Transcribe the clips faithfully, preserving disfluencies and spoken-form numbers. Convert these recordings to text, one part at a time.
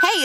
Hey,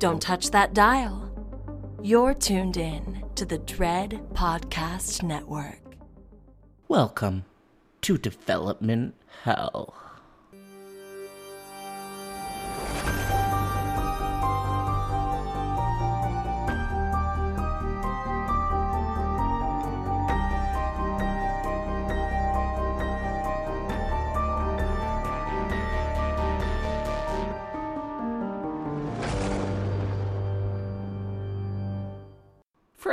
Don't touch that dial. You're tuned in to the Dread Podcast Network. Welcome to Development Hell. For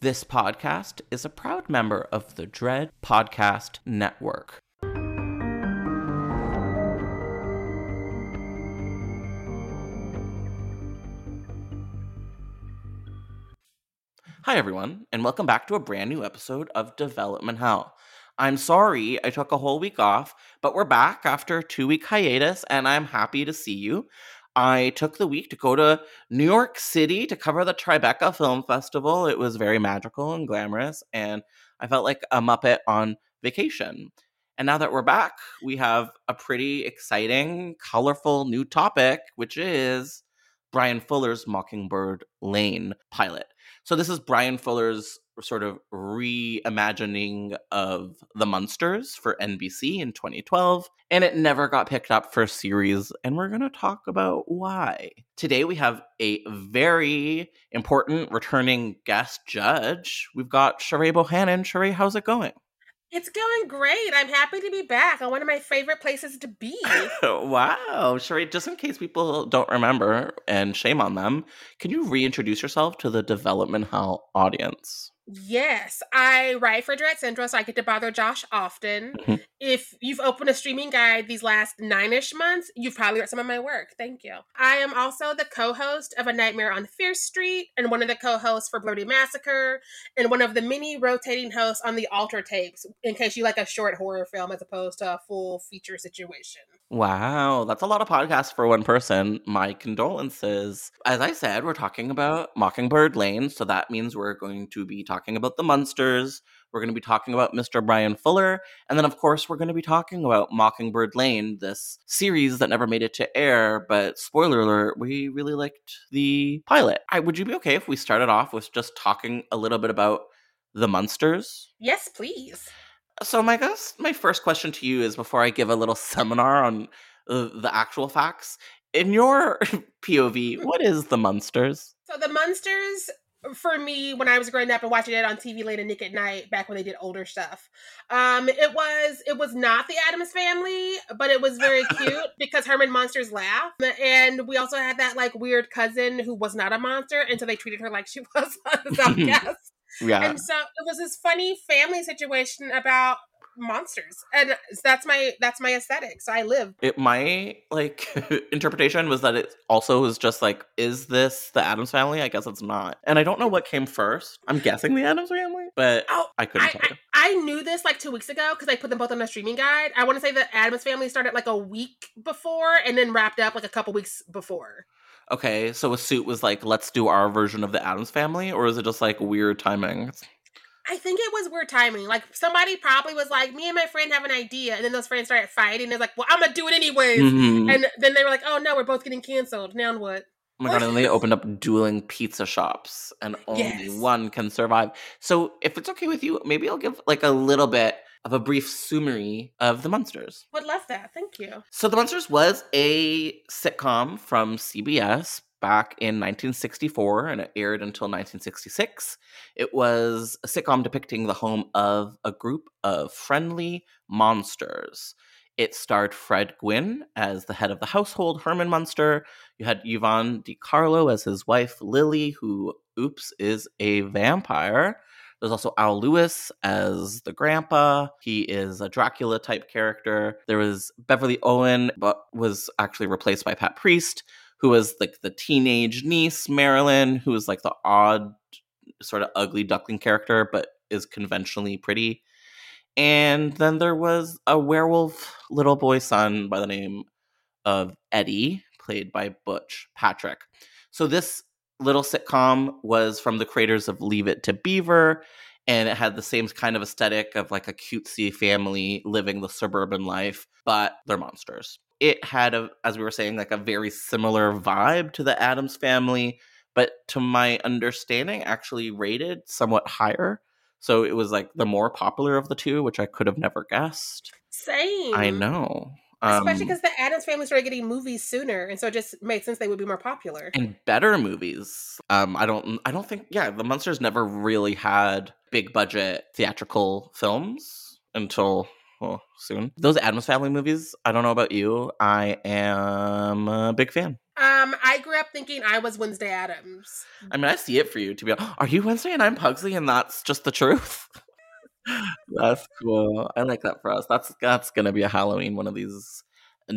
This podcast is a proud member of the Dread Podcast Network. Hi everyone, and welcome back to a brand new episode of Development Hell. I'm sorry I took a whole week off, but we're back after a two-week hiatus, and I'm happy to see you. I took the week to go to New York City to cover the Tribeca Film Festival. It was very magical and glamorous, and I felt like a Muppet on vacation. And now that we're back, we have a pretty exciting, colorful new topic, which is Brian Fuller's Mockingbird Lane pilot. So this is Brian Fuller's sort of reimagining of The Munsters for N B C in twenty twelve, and it never got picked up for a series, and we're going to talk about why. Today we have a very important returning guest judge. We've got Sheree Bohannon. Sheree, how's it going? It's going great. I'm happy to be back on one of my favorite places to be. Wow. Sheree, just in case people don't remember, and shame on them, can you reintroduce yourself to the Development Hell audience? Yes, I write for Dread Central, so I get to bother Josh often. Mm-hmm. If you've opened a streaming guide these last nine-ish months, you've probably read some of my work. Thank you. I am also the co-host of A Nightmare on Fear Street, and one of the co-hosts for Bloody Massacre, and one of the many rotating hosts on the Altar Tapes, in case you like a short horror film as opposed to a full feature situation. Wow, that's a lot of podcasts for one person. My condolences. As I said, we're talking about Mockingbird Lane, so that means we're going to be talking talking about the Munsters, we're going to be talking about Mister Brian Fuller, and then of course we're going to be talking about Mockingbird Lane, this series that never made it to air, but spoiler alert, we really liked the pilot. I, would you be okay if we started off with just talking a little bit about the Munsters? Yes, please. So my guess, my first question to you is, before I give a little seminar on uh, the actual facts, in your P O V, what is the Munsters? So the Munsters, for me, when I was growing up and watching it on T V late at Nick at Night, back when they did older stuff, um, it was it was not the Addams Family, but it was very cute because Herman Munster's laugh. And we also had that like weird cousin who was not a monster, and so they treated her like she was on the podcast. Yeah. And so it was this funny family situation about monsters, and that's my that's my aesthetic, so I live it. My like interpretation was that it also was just like, is this the Addams Family? I guess it's not, and I don't know what came first. I'm guessing the Addams Family, but oh, I couldn't I, tell I, you. I knew this like two weeks ago because I put them both on a streaming guide. I want to say the Addams Family started like a week before and then wrapped up like a couple weeks before. Okay, so a suit was like, let's do our version of the Addams Family, or is it just like weird timing? I think it was weird timing. Like, somebody probably was like, me and my friend have an idea. And then those friends started fighting. They're like, well, I'm going to do it anyways. Mm-hmm. And then they were like, oh, no, we're both getting canceled. Now what? Oh my God, and they opened up dueling pizza shops, and only yes. one can survive. So if it's okay with you, maybe I'll give like a little bit of a brief summary of The Munsters. Would love that. Thank you. So The Munsters was a sitcom from C B S back in nineteen sixty-four, and it aired until nineteen sixty-six. It was a sitcom depicting the home of a group of friendly monsters. It starred Fred Gwynne as the head of the household, Herman Munster. You had Yvonne DiCarlo as his wife, Lily, who, oops, is a vampire. There's also Al Lewis as the grandpa. He is a Dracula-type character. There was Beverly Owen, but was actually replaced by Pat Priest, who was like the teenage niece, Marilyn, who is like the odd, sort of ugly duckling character, but is conventionally pretty. And then there was a werewolf little boy son by the name of Eddie, played by Butch Patrick. So this little sitcom was from the creators of Leave It to Beaver, and it had the same kind of aesthetic of like a cutesy family living the suburban life, but they're monsters. It had, a, as we were saying, like a very similar vibe to the Addams Family, but to my understanding, actually rated somewhat higher. So it was like the more popular of the two, which I could have never guessed. Same. I know. Um, Especially because the Addams Family started getting movies sooner. And so it just made sense they would be more popular. And better movies. Um, I don't I don't think, yeah, the Munsters never really had big budget theatrical films until, well, soon. Those Addams Family movies, I don't know about you, I am a big fan. Um, I grew up thinking I was Wednesday Addams. I mean, I see it for you, to be honest. Are you Wednesday and I'm Pugsley and that's just the truth? That's cool. I like that for us. That's that's going to be a Halloween one of these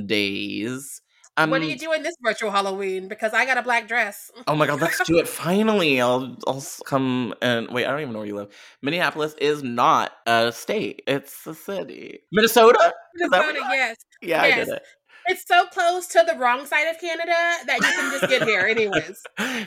days. Um, what are you doing this virtual Halloween? Because I got a black dress. Oh my God, let's do it. Finally, I'll, I'll come and... Wait, I don't even know where you live. Minneapolis is not a state. It's a city. Minnesota? Minnesota, yes. Yeah, yes. I did it. It's so close to the wrong side of Canada that you can just get here anyways.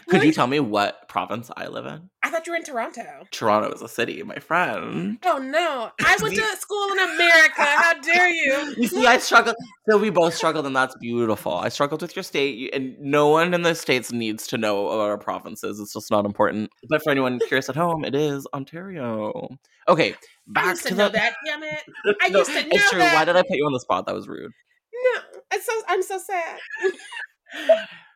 Could you tell me what province I live in? I thought you were in Toronto. Toronto is a city, my friend. Oh, no. I went to school in America. How dare you? You see, I struggled. So we both struggled, and that's beautiful. I struggled with your state, and no one in the States needs to know about our provinces. It's just not important. But for anyone curious at home, it is Ontario. Okay, back I used to, to know the... that, damn it. I no, used to know it's true. That. Why did I put you on the spot? That was rude. No, it's so, I'm so sad.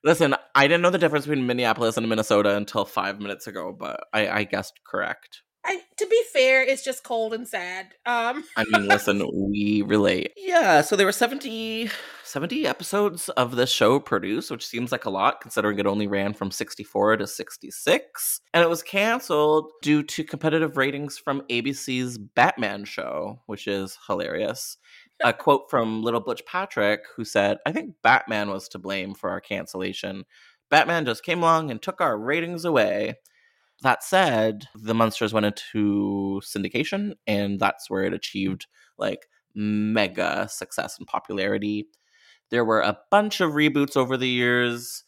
Listen, I didn't know the difference between Minneapolis and Minnesota until five minutes ago, but I, I guessed correct. I, to be fair, it's just cold and sad. Um. I mean, listen, we relate. Yeah, so there were seventy, seventy episodes of the show produced, which seems like a lot considering it only ran from sixty-four to sixty-six. And it was canceled due to competitive ratings from A B C's Batman show, which is hilarious. A quote from Little Butch Patrick, who said, "I think Batman was to blame for our cancellation. Batman just came along and took our ratings away." That said, The Munsters went into syndication, and that's where it achieved, like, mega success and popularity. There were a bunch of reboots over the years,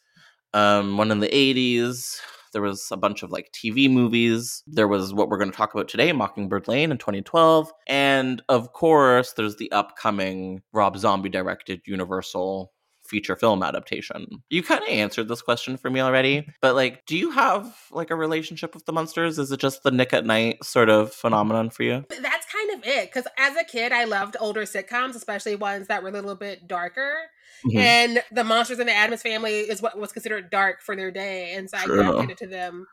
um, one in the eighties. There was a bunch of, like, T V movies. There was what we're going to talk about today, Mockingbird Lane in twenty twelve. And, of course, there's the upcoming Rob Zombie-directed Universal feature film adaptation. You kind of answered this question for me already, but, like, do you have, like, a relationship with the Munsters? Is it just the Nick at Night sort of phenomenon for you? That's kind of it, because as a kid, I loved older sitcoms, especially ones that were a little bit darker. Mm-hmm. And the Munsters and the Addams Family is what was considered dark for their day. And so I gravitated to them.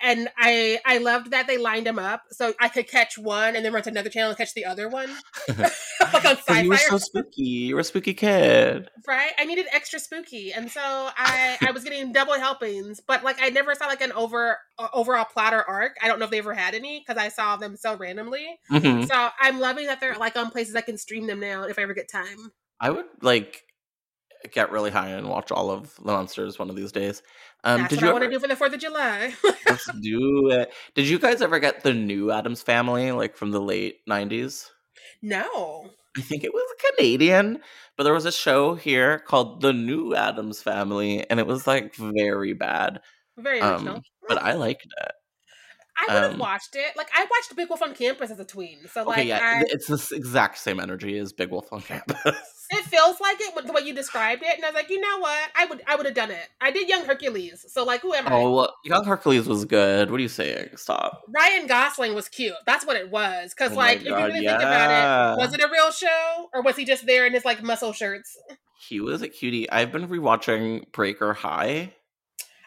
And I I loved that they lined them up. So I could catch one and then run to another channel and catch the other one. Like on sci-fi. You were so spooky. You were a spooky kid. Right? I needed extra spooky. And so I, I was getting double helpings. But like I never saw like an over uh, overall plot or arc. I don't know if they ever had any because I saw them so randomly. Mm-hmm. So I'm loving that they're like on places I can stream them now if I ever get time. I would like... get really high and watch all of the Munsters one of these days. Um, That's did what you I ever... want to do for the Fourth of July. Let's do it. Did you guys ever get the new Addams Family, like from the late nineties? No. I think it was Canadian, but there was a show here called The New Addams Family, and it was like very bad. Very original. Um, but I liked it. I would have um, watched it. Like, I watched Big Wolf on Campus as a tween. So, like, okay, yeah. I, it's this exact same energy as Big Wolf on Campus. It feels like it, the way you described it. And I was like, you know what? I would I would have done it. I did Young Hercules. So, like, who am I? Oh, well, Young Hercules was good. What are you saying? Stop. Ryan Gosling was cute. That's what it was. Because, oh like, God, if you really yeah. think about it, was it a real show? Or was he just there in his, like, muscle shirts? He was a cutie. I've been rewatching Breaker High.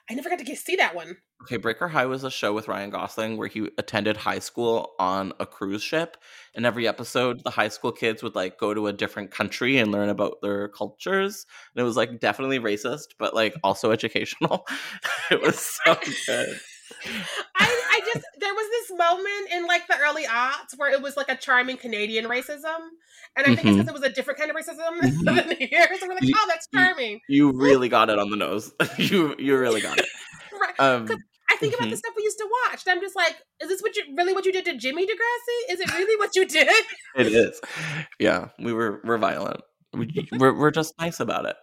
I never got to see that one. Okay, Breaker High was a show with Ryan Gosling where he attended high school on a cruise ship. And every episode, the high school kids would, like, go to a different country and learn about their cultures. And it was, like, definitely racist, but, like, also educational. It was so I, good. I, I just, there was this moment in, like, the early aughts where it was, like, a charming Canadian racism. And I think mm-hmm. it's because it was a different kind of racism mm-hmm. than here. So we're like, you, oh, that's charming. You, you really got it on the nose. you you really got it. Right. Um, I think about mm-hmm. the stuff we used to watch, and I'm just like, is this what you really what you did to Jimmy Degrassi? Is it really what you did? It is. Yeah, we were we're violent. We, we're we're just nice about it.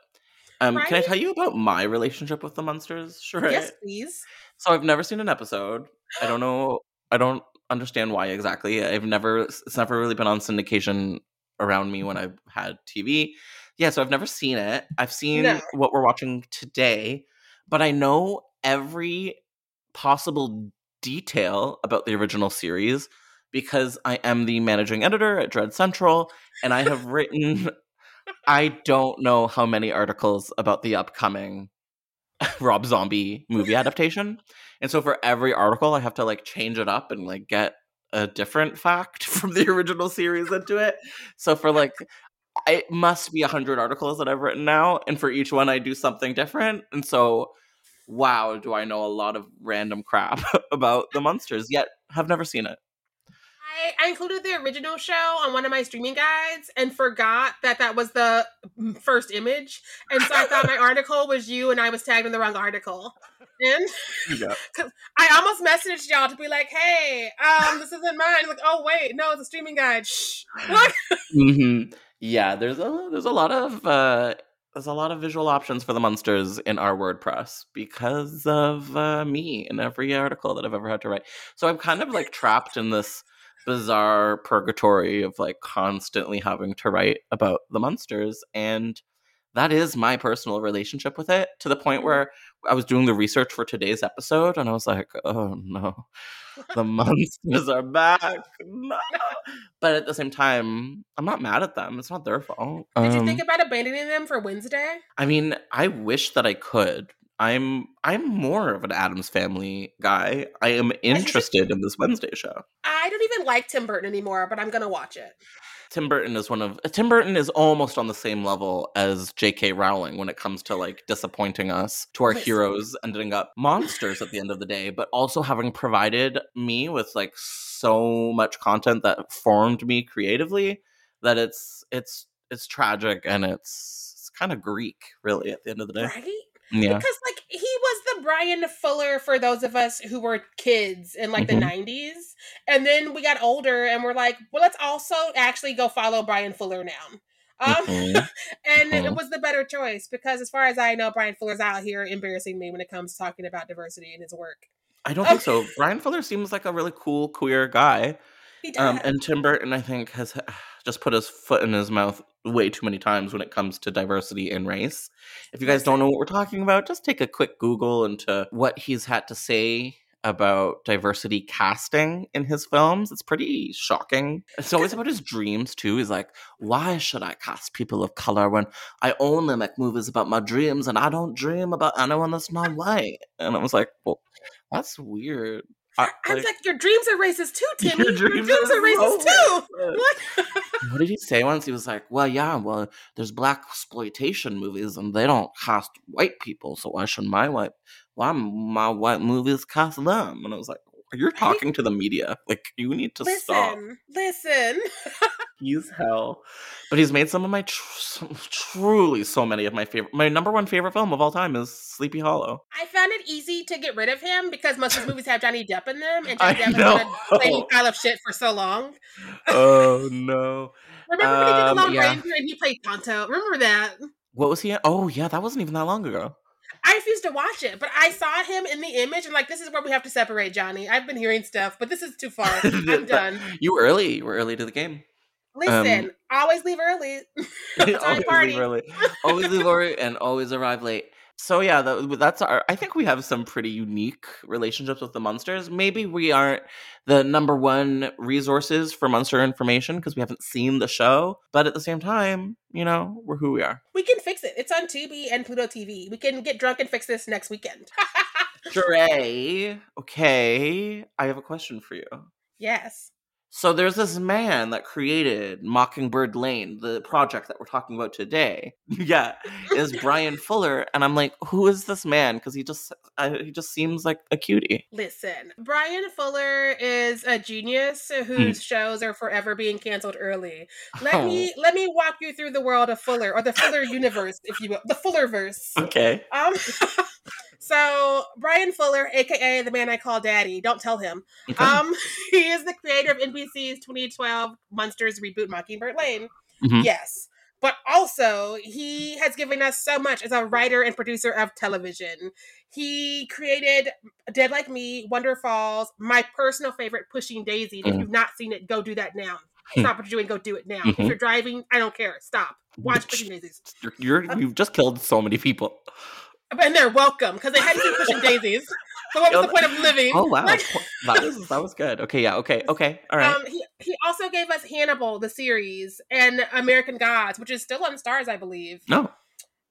Um, right? Can I tell you about my relationship with the Munsters, Sheree? Yes, please. So I've never seen an episode. I don't know. I don't understand why exactly. I've never. It's never really been on syndication around me when I've had T V. Yeah, so I've never seen it. I've seen no. what we're watching today, but I know every possible detail about the original series because I am the managing editor at Dread Central, and I have written I don't know how many articles about the upcoming Rob Zombie movie adaptation. And so for every article I have to, like, change it up and, like, get a different fact from the original series into it. So for, like, it must be one hundred articles that I've written now, and for each one I do something different. And so wow, do I know a lot of random crap about the Munsters, yet have never seen it. I, I included the original show on one of my streaming guides and forgot that that was the first image. And so I thought my article was you and I was tagged in the wrong article. And yeah. I almost messaged y'all to be like, hey, um, this isn't mine. It's like, oh, wait, no, it's a streaming guide. Shh. Look. Mm-hmm. Yeah, there's a, there's a lot of... Uh, There's a lot of visual options for the Munsters in our WordPress because of uh, me in every article that I've ever had to write. So I'm kind of, like, trapped in this bizarre purgatory of, like, constantly having to write about the Munsters. And that is my personal relationship with it, to the point where I was doing the research for today's episode and I was like, oh no, the Munsters are back. No. But at the same time, I'm not mad at them. It's not their fault. Um, Did you think about abandoning them for Wednesday? I mean, I wish that I could. I'm I'm more of an Addams Family guy. I am interested in this Wednesday show. I don't even like Tim Burton anymore, but I'm going to watch it. Tim Burton is one of Tim Burton is almost on the same level as J K Rowling when it comes to, like, disappointing us, to our Listen. heroes ending up monsters at the end of the day, but also having provided me with, like, so much content that formed me creatively that it's it's it's tragic and it's, it's kind of Greek, really, at the end of the day. Right? Yeah. Because, like, he was the Brian Fuller for those of us who were kids in, like, mm-hmm. the nineties. And then we got older and we're like, well, let's also actually go follow Brian Fuller now. Um, mm-hmm. And mm-hmm. it was the better choice because, as far as I know, Brian Fuller's out here embarrassing me when it comes to talking about diversity in his work. I don't think so. Brian Fuller seems like a really cool, queer guy. He does. Um, and Tim Burton, I think, has just put his foot in his mouth way too many times when it comes to diversity and race. If you guys don't know what we're talking about, just take a quick Google into what he's had to say about diversity casting in his films. It's pretty shocking. It's always about his dreams, too. He's like, why should I cast people of color when I only make movies about my dreams and I don't dream about anyone that's not white? And I was like, well, that's weird. I, I was like, like, your dreams are racist too, Timmy. Your dreams, your dreams are racist so too. What? What did he say once? He was like, well, yeah, well, there's black exploitation movies and they don't cast white people. So why should my white, why my white movies cast them? And I was like, you're talking to the media. Like, you need to listen, stop. Listen. He's hell. But he's made some of my, tr- some, truly so many of my favorite, my number one favorite film of all time is Sleepy Hollow. I found it easy to get rid of him because most of his movies have Johnny Depp in them. And Johnny Depp has been the same pile of shit for so long. Oh, no. Remember when um, he did The Lone yeah. Ranger and he played Tonto? Remember that? What was he in? Oh, yeah, that wasn't even that long ago. I refused to watch it, but I saw him in the image and like, this is where we have to separate, Johnny. I've been hearing stuff, but this is too far. I'm done. You were early. You were early to the game. Listen, um, always leave early. always party. leave early. Always leave early and always arrive late. So yeah, that, that's our, I think we have some pretty unique relationships with the Munsters. Maybe we aren't the number one resources for Munster information because we haven't seen the show. But at the same time, you know, we're who we are. We can fix it. It's on Tubi and Pluto T V. We can get drunk and fix this next weekend. Sheree, okay, I have a question for you. Yes. So there's this man that created Mockingbird Lane, the project that we're talking about today. Yeah, is Brian Fuller, and I'm like, who is this man? Because he just uh, he just seems like a cutie. Listen, Brian Fuller is a genius whose mm. shows are forever being canceled early. Let oh. me let me walk you through the world of Fuller, or the Fuller universe, if you will, the Fullerverse. Okay. Um. So Brian Fuller, aka the man I call Daddy, don't tell him. Okay. Um, he is the creator of N B C's twenty twelve Munsters reboot, Mockingbird Lane. Mm-hmm. Yes, but also he has given us so much as a writer and producer of television. He created Dead Like Me, Wonder Falls, my personal favorite, Pushing Daisies. Mm-hmm. If you've not seen it, go do that now. Stop what you're doing, go do it now. Mm-hmm. If you're driving, I don't care. Stop. Watch Pushing Daisies. You're, you're, you've just killed so many people. And they're welcome, because they had to be Pushing Daisies. So what was the point of living? Oh, wow. Like, that, was, that was good. Okay, yeah, okay, okay, all right. Um, he, he also gave us Hannibal, the series, and American Gods, which is still on Stars, I believe. No.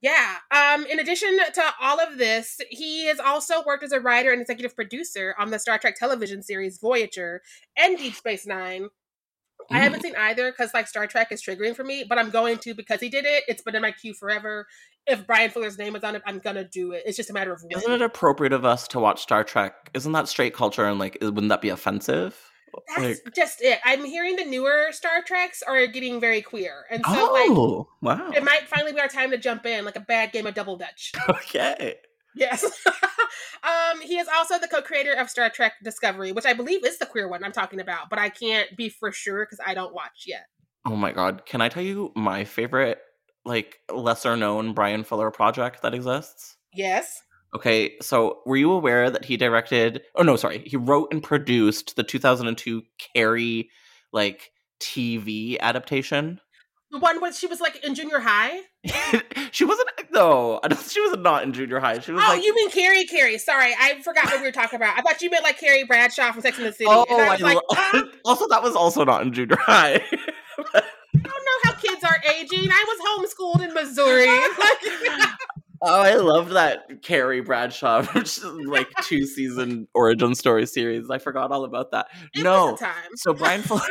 Yeah. Um, in addition to all of this, he has also worked as a writer and executive producer on the Star Trek television series Voyager and Deep Space Nine. I haven't seen either because like Star Trek is triggering for me, but I'm going to because he did it. It's been in my queue forever. If Brian Fuller's name is on it, I'm going to do it. It's just a matter of when. Isn't it appropriate of us to watch Star Trek? Isn't that straight culture and like, wouldn't that be offensive? That's like, just it. I'm hearing the newer Star Treks are getting very queer. And so oh, like, wow. It might finally be our time to jump in like a bad game of double dutch. Okay. Yes. um, he is also the co-creator of Star Trek Discovery, which I believe is the queer one I'm talking about, but I can't be for sure because I don't watch yet. Oh my God. Can I tell you my favorite, like, lesser-known Brian Fuller project that exists? Yes. Okay, so were you aware that he directed... Oh, no, sorry. He wrote and produced the two thousand two Carrie, like, T V adaptation? The one where she was, like, in junior high? She wasn't, though. No, she was not in junior high. She was oh, like... you mean Carrie Carrie. Sorry, I forgot what we were talking about. I thought you meant, like, Carrie Bradshaw from Sex and the City. Oh, and I was I like, lo- ah. Also, that was also not in junior high. But... I don't know how kids are aging. I was homeschooled in Missouri. Oh, I loved that Carrie Bradshaw, which is, like, two-season origin story series. I forgot all about that. It no. Was a time. So Brian Fuller...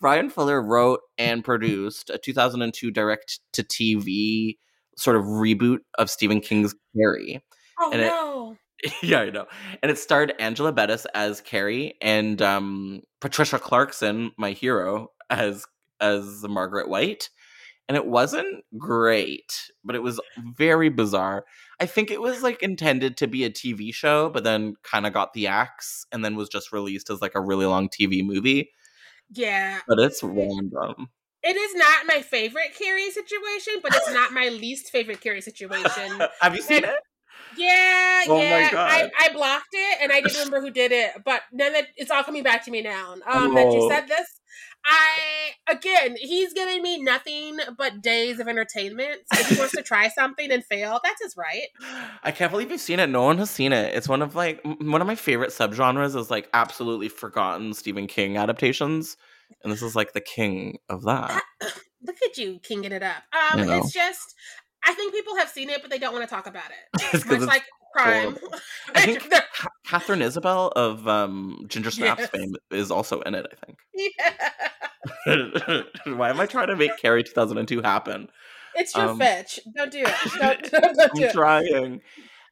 Brian Fuller wrote and produced a two thousand two direct-to-T V sort of reboot of Stephen King's Carrie. Oh, and no. It, yeah, I know. And it starred Angela Bettis as Carrie and um, Patricia Clarkson, my hero, as as Margaret White. And it wasn't great, but it was very bizarre. I think it was like intended to be a T V show, but then kind of got the axe and then was just released as like a really long T V movie. Yeah. But it's random. It is not my favorite Carrie situation, but it's not my least favorite Carrie situation. Have you seen and, it? Yeah, oh yeah. My God. I, I blocked it and I didn't remember who did it, but now that it's all coming back to me now. Um, that you said this. I again, he's giving me nothing but days of entertainment. So if he wants to try something and fail, that's his right. I can't believe you've seen it. No one has seen it. It's one of like one of my favorite subgenres is like absolutely forgotten Stephen King adaptations, and this is like the king of that. Look at you kinging it up. Um, you know. It's just I think people have seen it, but they don't want to talk about it. It's much like crime. I think Ca- Catherine Isabel of um, Ginger Snaps yes. fame is also in it, I think. Yeah. Why am I trying to make Carrie two thousand two happen? It's your um, fetch. Don't do it. Don't, don't, don't I'm do trying. It.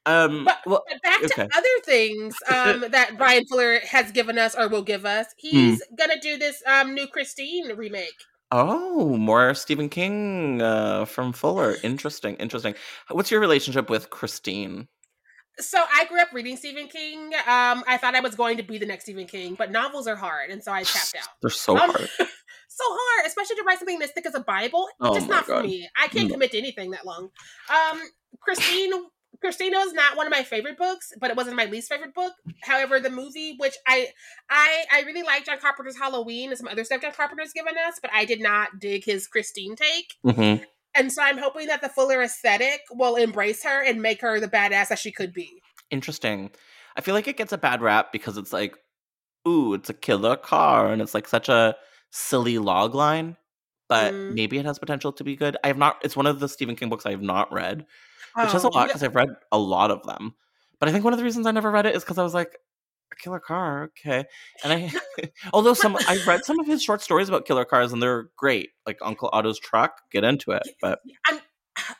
Um, but, well, but back okay. to other things um, that Brian Fuller has given us or will give us. He's mm. going to do this um, new Christine remake. Oh, more Stephen King uh, from Fuller. Interesting, interesting. What's your relationship with Christine? So I grew up reading Stephen King. Um, I thought I was going to be the next Stephen King, but novels are hard, and so I tapped out. They're so um, hard. So hard, especially to write something as thick as a Bible. It's oh just not God. for me. I can't no. commit to anything that long. Um, Christine Christina is not one of my favorite books, but it wasn't my least favorite book. However, the movie, which I I, I really like John Carpenter's Halloween and some other stuff John Carpenter's given us, but I did not dig his Christine take. Mm-hmm. And so I'm hoping that the Fuller aesthetic will embrace her and make her the badass that she could be. Interesting. I feel like it gets a bad rap because it's like, ooh, it's a killer car, and it's like such a silly log line. But mm. maybe it has potential to be good. I have not. It's one of the Stephen King books I have not read, oh, which has a lot because I've read a lot of them. But I think one of the reasons I never read it is because I was like, a killer car, okay. And I, although some I've read some of his short stories about killer cars and they're great, like Uncle Otto's Truck. Get into it, but I'm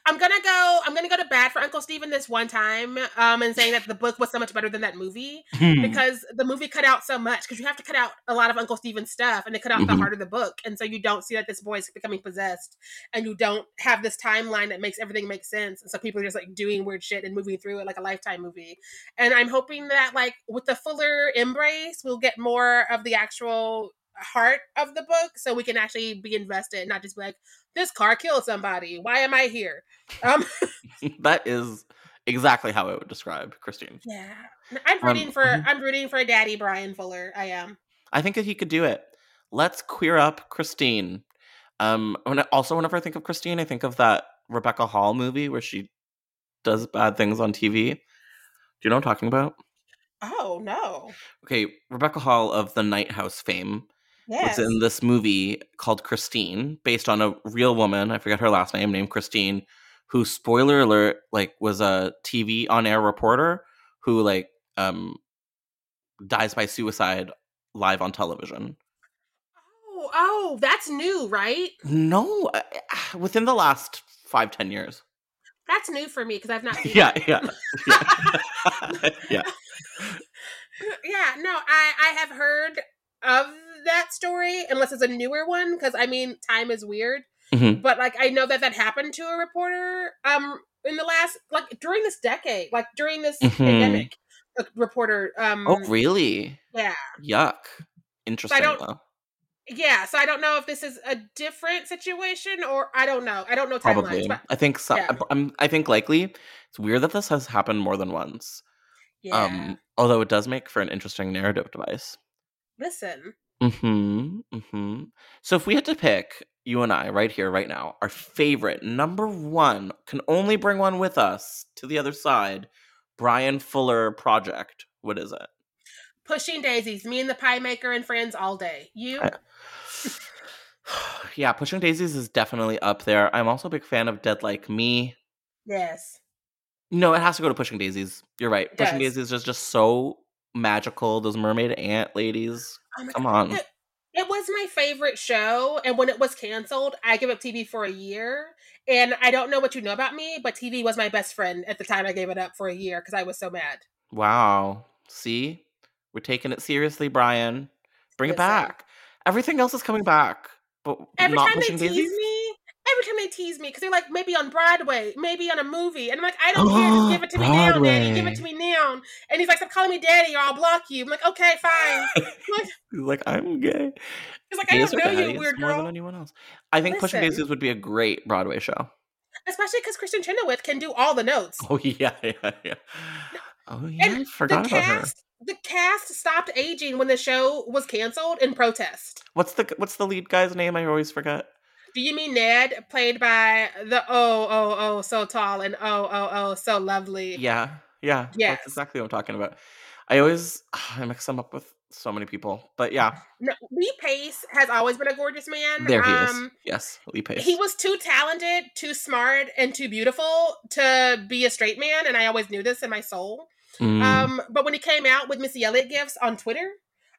I'm gonna go. I'm gonna go to bat for Uncle Stephen this one time, um, and saying that the book was so much better than that movie hmm. because the movie cut out so much. Because you have to cut out a lot of Uncle Stephen's stuff, and they cut out mm-hmm. the heart of the book, and so you don't see that this boy is becoming possessed, and you don't have this timeline that makes everything make sense. And so people are just like doing weird shit and moving through it like a Lifetime movie. And I'm hoping that like with the Fuller embrace, we'll get more of the actual heart of the book, so we can actually be invested, not just be like, this car killed somebody, why am I here? Um that is exactly how I would describe Christine. Yeah, I'm rooting um, for I'm rooting for Daddy Brian Fuller. I am. I think that he could do it. Let's queer up Christine. Um when I, also whenever I think of Christine, I think of that Rebecca Hall movie where she does bad things on T V. Do you know what I'm talking about? Oh no. Okay, Rebecca Hall of the Night House fame. Yes. It's in this movie called Christine, based on a real woman, I forget her last name, named Christine, who, spoiler alert, like was a T V on-air reporter who like um, dies by suicide live on television. Oh, oh, that's new, right? No, uh, within the last five, ten years. That's new for me because I've not seen yeah, that. Yeah, yeah, yeah. Yeah, no, I, I have heard of that story, unless it's a newer one, because I mean time is weird, mm-hmm. but like I know that that happened to a reporter um in the last like during this decade like during this mm-hmm. pandemic, a reporter um oh really yeah yuck interesting so I don't, though. yeah so I don't know if this is a different situation or I don't know I don't know timelines, probably but, I think so, yeah. I'm, I think likely it's weird that this has happened more than once, yeah. um although it does make for an interesting narrative device. Listen. Mm-hmm, mm-hmm. So if we had to pick, you and I, right here, right now, our favorite, number one, can only bring one with us to the other side, Brian Fuller project, what is it? Pushing Daisies, me and the Pie Maker and friends all day. You? I... yeah, Pushing Daisies is definitely up there. I'm also a big fan of Dead Like Me. Yes. No, it has to go to Pushing Daisies. You're right. It Pushing does. Daisies is just so magical. Those mermaid ant ladies. Oh Come God. on. It, it was my favorite show, and when it was canceled, I gave up T V for a year, and I don't know what you know about me, but T V was my best friend at the time I gave it up for a year because I was so mad. Wow. See? We're taking it seriously, Brian. Bring Listen. it back. Everything else is coming back, but Every not time Pushing they Daisies? tease me, every time they tease me, because they're like, maybe on Broadway, maybe on a movie, and I'm like, I don't care, just give it to me Broadway. now, Daddy, give it to me now. And he's like, stop calling me Daddy or I'll block you. I'm like, okay, fine. I'm like, he's like, I'm gay. He's like, I don't know you, weird girl. More than anyone else. I think Listen. Pushing Daisies would be a great Broadway show. Especially because Kristen Chenoweth can do all the notes. Oh, yeah, yeah, yeah. Oh, yeah, and I forgot about cast, her. The cast stopped aging when the show was canceled in protest. What's the What's the lead guy's name? I always forget. Do you mean Ned, played by the oh, oh, oh, so tall and oh, oh, oh, so lovely? Yeah, yeah. Yes. That's exactly what I'm talking about. I always, I mix them up with so many people, but yeah. No, Lee Pace has always been a gorgeous man. There he um, is. Yes, Lee Pace. He was too talented, too smart, and too beautiful to be a straight man, and I always knew this in my soul. Mm. Um, but when he came out with Missy Elliott gifts on Twitter,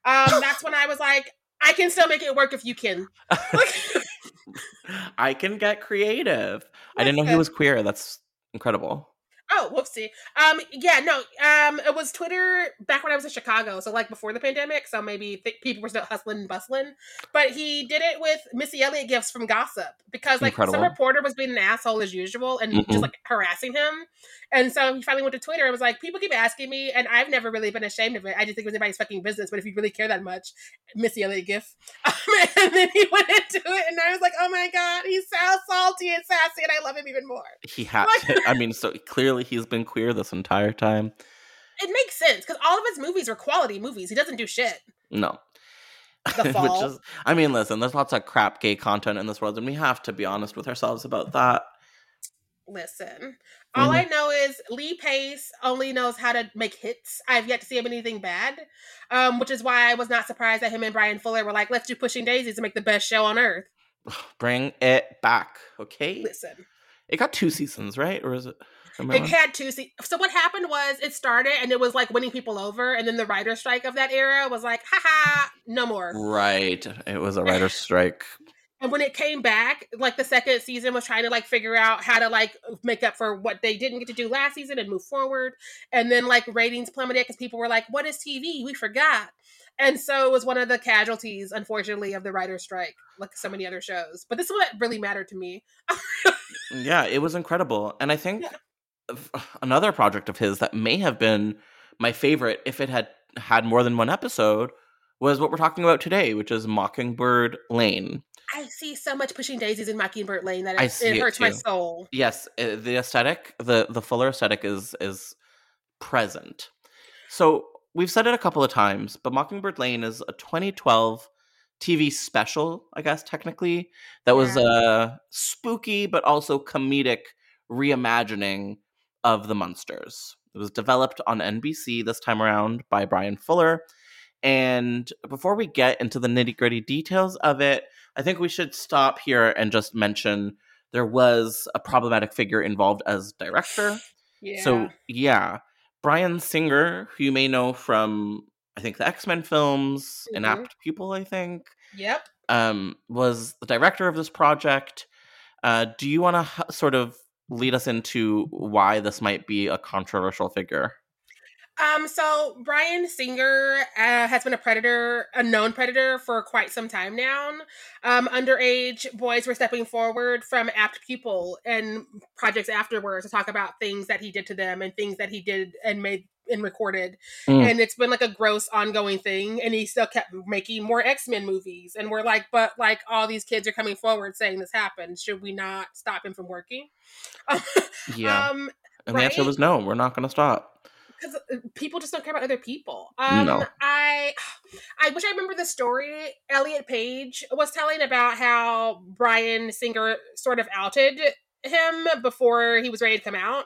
um, that's when I was like, I can still make it work if you can. I can get creative. I didn't know he was queer. That's incredible. Oh, whoopsie. Um, yeah, no. Um, it was Twitter back when I was in Chicago, so like before the pandemic. So maybe th- people were still hustling and bustling. But he did it with Missy Elliott gifts from Gossip because like incredible. Some reporter was being an asshole as usual and Mm-mm. just like harassing him. And so he finally went to Twitter and was like, people keep asking me, and I've never really been ashamed of it. I just think it was anybody's fucking business. But if you really care that much, Missy Elliott gift. Um, and then he went into it, and I was like, oh my god, he's so salty and sassy, and I love him even more. He had. Like, I mean, so clearly. clearly he's been queer this entire time. It makes sense, because all of his movies are quality movies. He doesn't do shit. No. The Fall. Which is, I mean, listen, there's lots of crap gay content in this world, and we have to be honest with ourselves about that. Listen, all mm-hmm. I know is Lee Pace only knows how to make hits. I've yet to see him in anything bad, um, which is why I was not surprised that him and Brian Fuller were like, let's do Pushing Daisies to make the best show on earth. Bring it back, okay? Listen. It got two seasons, right? Or is it? It right? had two seasons. So what happened was it started and it was like winning people over. And then the writer's strike of that era was like, haha, no more. Right. It was a writer's strike. And when it came back, like the second season was trying to like figure out how to like make up for what they didn't get to do last season and move forward. And then like ratings plummeted because people were like, what is T V? We forgot. And so it was one of the casualties, unfortunately, of the writer's strike, like so many other shows. But this is what really mattered to me. Yeah, it was incredible. And I think yeah. another project of his that may have been my favorite if it had had more than one episode was what we're talking about today, which is Mockingbird Lane. I see so much Pushing Daisies in Mockingbird Lane that it, it hurts it my soul. Yes, the aesthetic, the, the Fuller aesthetic is is present. So we've said it a couple of times, but Mockingbird Lane is a twenty twelve T V special, I guess, technically, that yeah. was a spooky but also comedic reimagining of The Munsters. It was developed on N B C this time around by Brian Fuller. And before we get into the nitty-gritty details of it, I think we should stop here and just mention there was a problematic figure involved as director. Yeah. So, yeah. Brian Singer, who you may know from, I think, the X-Men films, mm-hmm. Inapt Pupil, I think. Yep. Um, was the director of this project. Uh, do you want to ha- sort of lead us into why this might be a controversial figure? Um, so Brian Singer uh, has been a predator, a known predator for quite some time now. Um, underage boys were stepping forward from Apt Pupil and projects afterwards to talk about things that he did to them and things that he did and made and recorded. Mm. And it's been like a gross ongoing thing. And he still kept making more X-Men movies. And we're like, but like all these kids are coming forward saying this happened. Should we not stop him from working? yeah. Um, and right? The answer was no, we're not going to stop. Because people just don't care about other people. Um, no. I I wish I remember the story Elliot Page was telling about how Brian Singer sort of outed him before he was ready to come out.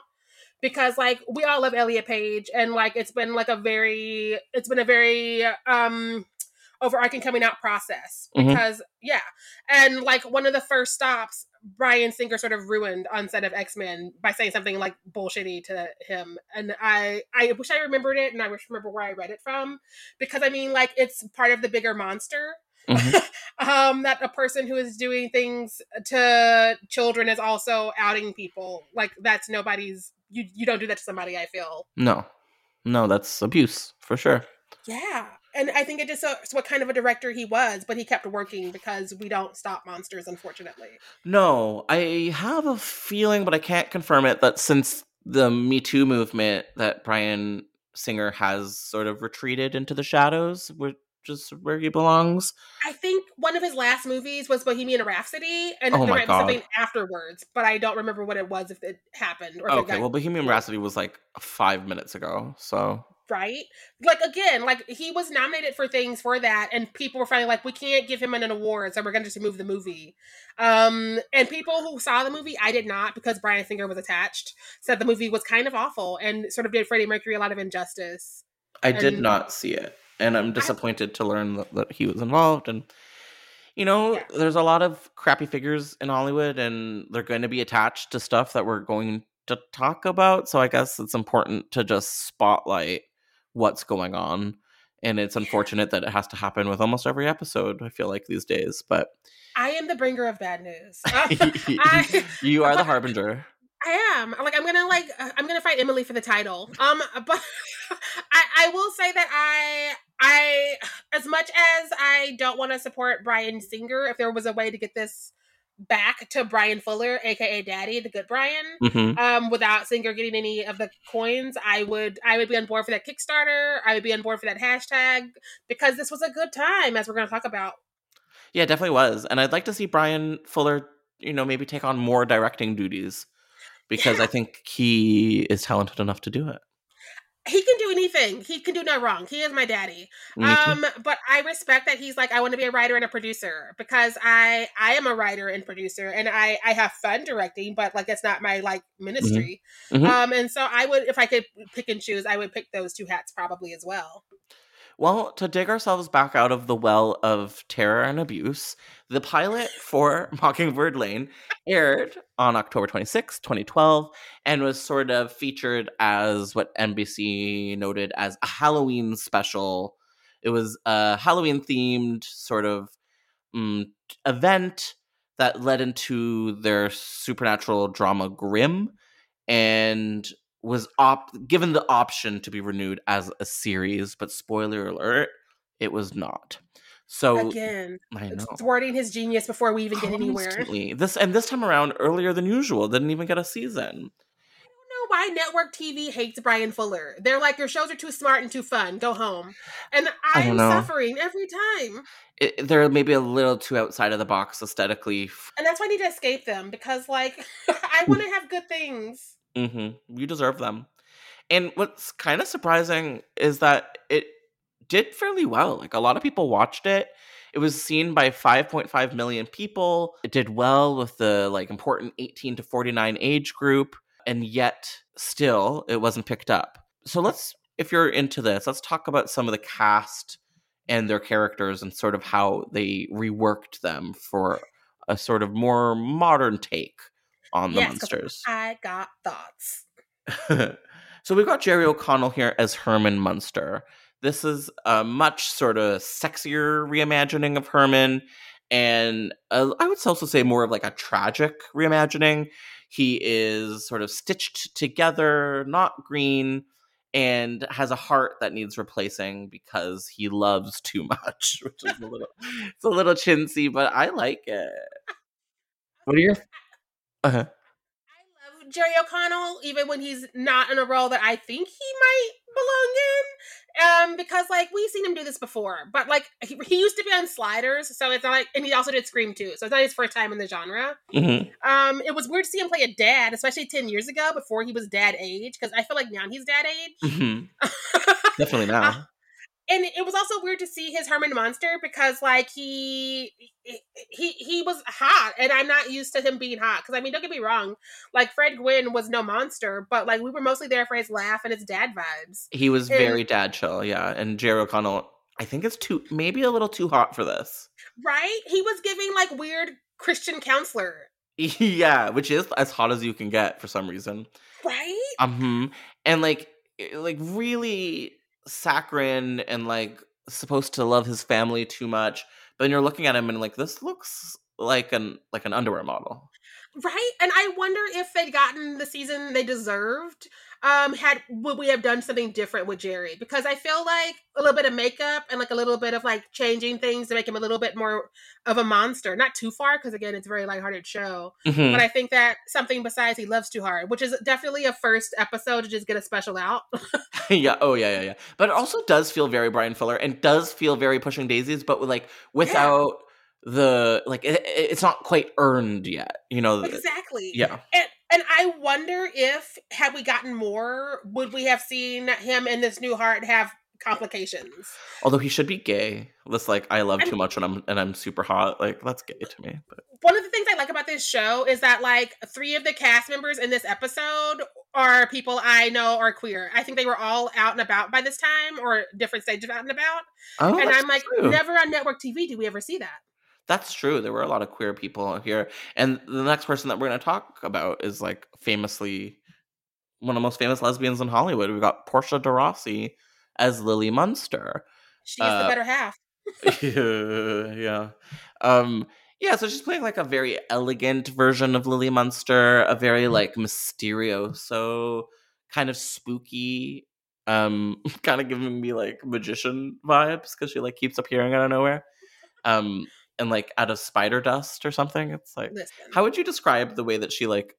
Because, like, we all love Elliot Page. And, like, it's been, like, a very... It's been a very... Um, overarching coming out process because mm-hmm. yeah and like one of the first stops Brian Singer sort of ruined on set of X-Men by saying something like bullshitty to him, and I I wish I remembered it and I wish I remember where I read it from, because I mean like it's part of the bigger monster mm-hmm. um that a person who is doing things to children is also outing people. Like that's nobody's you you don't do that to somebody. I feel no no that's abuse for sure. Yeah. And I think it just shows what kind of a director he was, but he kept working because we don't stop monsters, unfortunately. No, I have a feeling, but I can't confirm it, that since the Me Too movement that Brian Singer has sort of retreated into the shadows, which is where he belongs. I think one of his last movies was Bohemian Rhapsody, and oh there might be something afterwards, but I don't remember what it was, if it happened. Or if okay, it got- well, Bohemian Rhapsody was like five minutes ago, so... Right? Like, again, like, he was nominated for things for that, and people were finally like, we can't give him an award, so we're going to just remove the movie. Um, and people who saw the movie, I did not, because Brian Singer was attached, said the movie was kind of awful and sort of did Freddie Mercury a lot of injustice. I and did not see it, and I'm disappointed I, to learn that, that he was involved, and, you know, yeah. there's a lot of crappy figures in Hollywood, and they're going to be attached to stuff that we're going to talk about, so I guess it's important to just spotlight what's going on, and it's unfortunate that it has to happen with almost every episode, I feel like, these days. But I am the bringer of bad news. uh, I, you are the harbinger. I am like I'm gonna like I'm gonna fight Emily for the title. Um but I I will say that I I as much as I don't want to support Brian Singer, if there was a way to get this back to Brian Fuller, aka Daddy, the good Brian, mm-hmm. um, without Singer getting any of the coins, I would I would be on board for that Kickstarter. I would be on board for that hashtag, because this was a good time, as we're going to talk about. Yeah, it definitely was, and I'd like to see Brian Fuller, you know, maybe take on more directing duties. because yeah. I think he is talented enough to do it. He can do anything. He can do no wrong. He is my daddy. Um, but I respect that he's like, I want to be a writer and a producer, because I, I am a writer and producer, and I, I have fun directing, but like, it's not my like ministry. Mm-hmm. Mm-hmm. Um, and so I would, if I could pick and choose, I would pick those two hats probably as well. Well, to dig ourselves back out of the well of terror and abuse, the pilot for Mockingbird Lane aired on October twenty-sixth, twenty twelve, and was sort of featured as what N B C noted as a Halloween special. It was a Halloween-themed sort of um, event that led into their supernatural drama Grimm, and was op- given the option to be renewed as a series, but spoiler alert, it was not. So again, I know. Thwarting his genius before we even Constantly. get anywhere. This and this time around, earlier than usual, didn't even get a season. I don't know why network T V hates Brian Fuller. They're like, your shows are too smart and too fun. Go home. And I, I am know. suffering every time. It, they're maybe a little too outside of the box aesthetically, and that's why I need to escape them, because like I want to have good things. Mm-hmm. You deserve them. And what's kind of surprising is that it did fairly well. Like, a lot of people watched it. It was seen by five point five million people. It did well with the like important eighteen to forty-nine age group, and yet still it wasn't picked up. So let's, if you're into this, let's talk about some of the cast and their characters and sort of how they reworked them for a sort of more modern take on the yes, Munsters. I got thoughts. So we've got Jerry O'Connell here as Herman Munster. This is a much sort of sexier reimagining of Herman, and a, I would also say more of like a tragic reimagining. He is sort of stitched together, not green, and has a heart that needs replacing because he loves too much, which is a little, it's a little chintzy, but I like it. What are your Uh-huh. I love Jerry O'Connell, even when he's not in a role that I think he might belong in, um, because like we've seen him do this before. But like he, he used to be on Sliders, so it's not like, and he also did Scream too, so it's not his first time in the genre. Mm-hmm. Um, it was weird to see him play a dad, especially ten years ago before he was dad age, because I feel like now he's dad age. Mm-hmm. Definitely now. Uh, And it was also weird to see his Herman Munster, because like he, he, he was hot, and I'm not used to him being hot. Cause I mean, don't get me wrong. Like, Fred Gwynne was no monster, but like we were mostly there for his laugh and his dad vibes. He was and, very dad chill. Yeah. And Jerry O'Connell, I think it's too, maybe a little too hot for this. Right. He was giving like weird Christian counselor. Yeah. Which is as hot as you can get for some reason. Right. Um, and like, like really saccharine and like supposed to love his family too much, but then you're looking at him and like, this looks like an like an underwear model, right? And I wonder if they'd gotten the season they deserved, um had would we have done something different with Jerry, because I feel like a little bit of makeup and like a little bit of like changing things to make him a little bit more of a monster, not too far, because again, it's a very lighthearted show. Mm-hmm. But I think that something besides he loves too hard, which is definitely a first episode to just get a special out. yeah oh yeah yeah yeah. But it also does feel very Brian Fuller and does feel very Pushing Daisies, but like without yeah. the like it, it's not quite earned yet, you know. Exactly. Yeah. And and I wonder if, had we gotten more, would we have seen him in this new heart have complications? Although he should be gay. This like I love I'm, too much and I'm and I'm super hot. Like, that's gay to me. But one of the things I like about this show is that like three of the cast members in this episode are people I know are queer. I think they were all out and about by this time, or different stages out and about. Oh, and I'm like, true. Never on network T V do we ever see that. That's true. There were a lot of queer people here. And the next person that we're going to talk about is like famously one of the most famous lesbians in Hollywood. We've got Portia de Rossi as Lily Munster. She's uh, the better half. yeah. Yeah. Um, yeah. So she's playing like a very elegant version of Lily Munster, a very like mysterioso, kind of spooky, um, kind of giving me like magician vibes, because she like keeps appearing out of nowhere. Um, And, like, out of spider dust or something. It's like, Listen. How would you describe the way that she, like,